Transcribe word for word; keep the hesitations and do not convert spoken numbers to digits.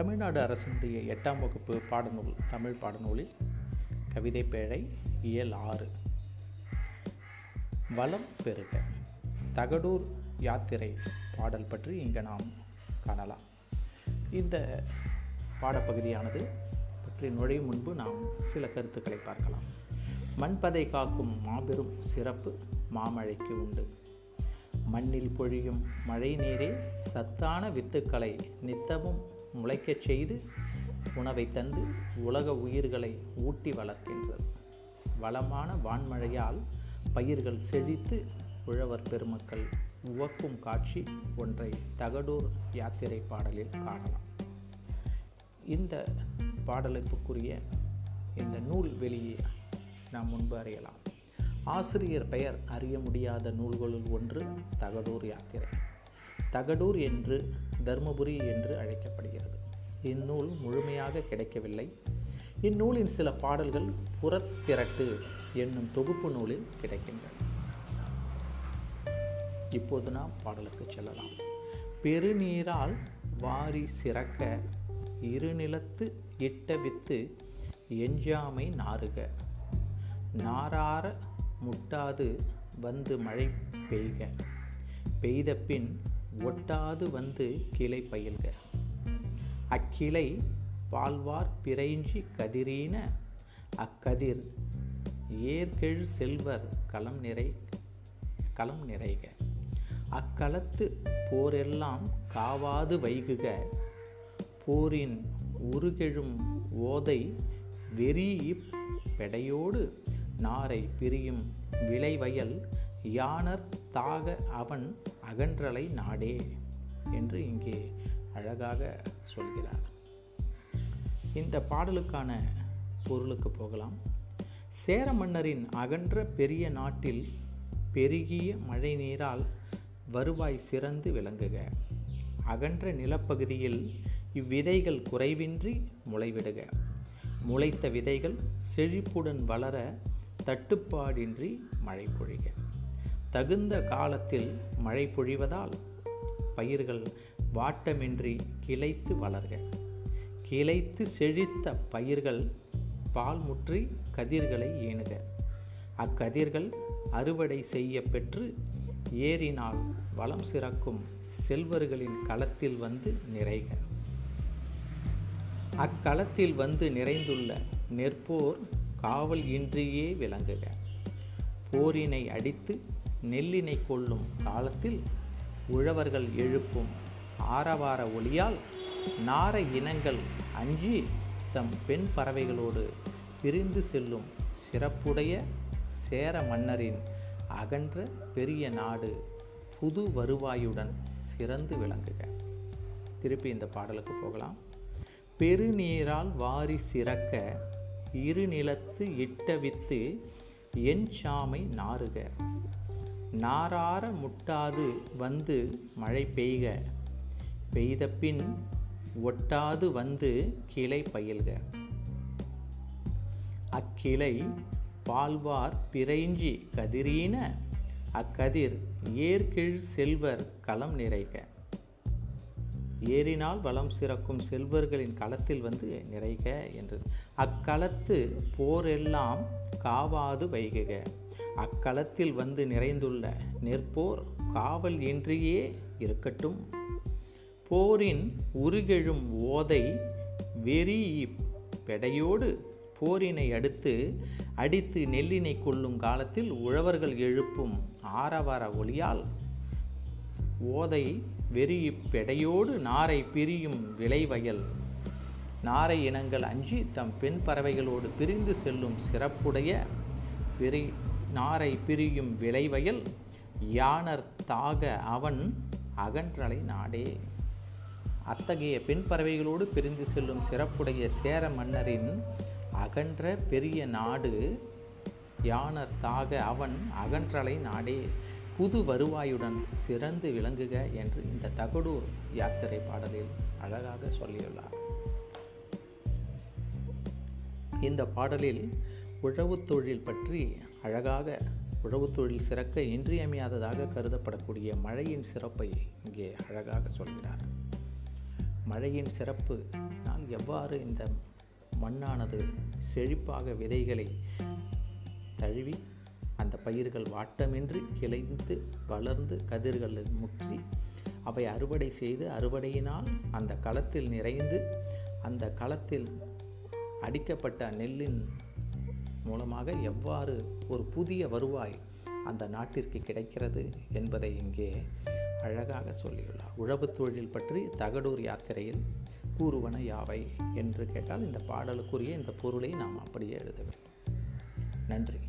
தமிழ்நாடு அரசினுடைய எட்டாம் வகுப்பு பாடநூல் தமிழ் பாடநூலில் கவிதைப் பேழை இயல் ஆறு வளம் பெருக தகடூர் யாத்திரை பாடல் பற்றி இங்கே நாம் காணலாம். இந்த பாடப்பகுதியானது பற்றி நுழையும் முன்பு நாம் சில கருத்துக்களை பார்க்கலாம். மண்பதை காக்கும் மாபெரும் சிறப்பு மாமழைக்கு உண்டு. மண்ணில் பொழியும் மழை நீரே சத்தான வித்துக்களை நித்தமும் முளைக்கச் செய்து உணவை தந்து உலக உயிர்களை ஊட்டி வளர்க்கின்றது. வளமான வான்மழையால் பயிர்கள் செழித்து உழவர் பெருமக்கள் உவக்கும் காட்சி ஒன்றை தகடூர் யாத்திரை பாடலில் காணலாம். இந்த பாடலுக்குரிய இந்த நூல் வெளியே நாம் முன்பு அறியலாம். ஆசிரியர் பெயர் அறிய முடியாத நூல்களுள் ஒன்று தகடூர் யாத்திரை. தகடூர் என்று தர்மபுரி என்று அழைக்கப்படுகிறது. இந்நூல் முழுமையாக கிடைக்கவில்லை. இந்நூலின் சில பாடல்கள் புறத்திரட்டு என்னும் தொகுப்பு நூலில் கிடைக்கின்றன. இப்போது நாம் பாடலுக்கு செல்லலாம். பெருநீரால் வாரி சிறக்க இருநிலத்து இட்ட வித்து எஞ்சாமை நாறுக நாரார முட்டாது வந்து மழை பெய்க பெய்த பின் ஒட்டாது வந்து கிளை பயில்க அக்கிளை பால்வார் பிறைஞ்சி கதிரீன அக்கதிர் ஏற்கெழு செல்வர் களம் நிறை களம் நிறைக அக்களத்து போரெல்லாம் காவாது வைகுக போரின் உருகெழும் ஓதை வெறியிப் பெடையோடு நாரை பிரியும் விளைவயல் யானர் தாக அவன் அகன்றலை நாடே என்று இங்கே அழகாக சொல்கிறார். இந்த பாடலுக்கான பொருளுக்கு போகலாம். சேர மன்னரின் அகன்ற பெரிய நாட்டில் பெருகிய மழை நீரால் வருவாய் சிறந்து விளங்குக. அகன்ற நிலப்பகுதியில் இவ்விதைகள் குறைவின்றி முளைவிடுக. முளைத்த விதைகள் செழிப்புடன் வளர தட்டுப்பாடின்றி மழை பொழிக. தகுந்த காலத்தில் மழை பொழிவதால் பயிர்கள் வாட்டமின்றி கிளைத்து வளர்க. கிளைத்து செழித்த பயிர்கள் பால்முற்றி கதிர்களை ஏணுக. அக்கதிர்கள் அறுவடை செய்ய பெற்று ஏறினால் வளம் சிறக்கும் செல்வர்களின் களத்தில் வந்து நிறைக. அக்களத்தில் வந்து நிறைந்துள்ள நெற்போர் காவல் இன்றியே விளங்குக. போரினை அடித்து நெல்லினை கொள்ளும் காலத்தில் உழவர்கள் எழுப்பும் ஆரவார ஒளியால் நார இனங்கள் அஞ்சி தம் பெண் பறவைகளோடு பிரிந்து செல்லும் சிறப்புடைய சேர மன்னரின் அகன்ற பெரிய நாடு புது வருவாயுடன் சிறந்து விளங்குக. திருப்பி இந்த பாடலுக்கு போகலாம். பெருநீரால் வாரி சிறக்க இருநிலத்து இட்ட வித்து என் சாமை நாறுக நாரார முட்டாது வந்து மழை பெய்க பெய்த பின் ஒட்டாது வந்து கிளை பயில்க அக்கிளை பால்வார் பிறைஞ்சி கதிரீன அக்கதிர் ஏற்கெழு செல்வர் களம் நிறைக ஏறினால் வளம் சிறக்கும் செல்வர்களின் களத்தில் வந்து நிறைக என்றது. அக்களத்து போரெல்லாம் காவாது வைகுக அக்களத்தில் வந்து நிறைந்துள்ள நெற்போர் காவல் இன்றியே இருக்கட்டும். போரின் உருகெழும் ஓதை வெறி பெடையோடு போரினை அடுத்து அடித்து நெல்லினை கொள்ளும் காலத்தில் உழவர்கள் எழுப்பும் ஆரவார ஒளியால் ஓதை வெறியிப் பெடையோடு நாரை பிரியும் விளைவயல் நாரை இனங்கள் அஞ்சி தம் பெண் பறவைகளோடு பிரிந்து செல்லும் சிறப்புடைய பிரி நாரை பிரியும் விளைவயல் யானர் தாக அவன் அகன்றலை நாடே. அத்தகைய பெண் பறவைகளோடு பிரிந்து செல்லும் சிறப்புடைய சேர மன்னரின் அகன்ற பெரிய நாடு யானர் தாக அவன் அகன்றலை நாடே புது வருவாயுடன் சிறந்து விளங்குக என்று இந்த தகடூர் யாத்திரை பாடலில் அழகாக சொல்லியுள்ளார். இந்த பாடலில் உழவு தொழில் பற்றி அழகாக உழவு தொழில் சிறக்க இன்றியமையாததாக கருதப்படக்கூடிய மழையின் சிறப்பை இங்கே அழகாக சொல்கிறார். மழையின் சிறப்பு நான் எவ்வாறு இந்த மண்ணானது செழிப்பாக விதைகளை தழுவி அந்த பயிர்கள் வாட்டமின்றி கிளைந்து வளர்ந்து கதிர்களில் முற்றி அவை அறுவடை செய்து அறுவடையினால் அந்த களத்தில் நிறைந்து அந்த களத்தில் அடிக்கப்பட்ட நெல்லின் மூலமாக எவ்வாறு ஒரு புதிய வருவாய் அந்த நாட்டிற்கு கிடைக்கிறது என்பதை இங்கே அழகாக சொல்லியுள்ளார். உழவு தொழில் பற்றி தகடூர் யாத்திரையில் கூறுவன யாவை என்று கேட்டால் இந்த பாடலுக்குரிய இந்த பொருளை நாம் அப்படியே எழுத வேண்டும். நன்றி.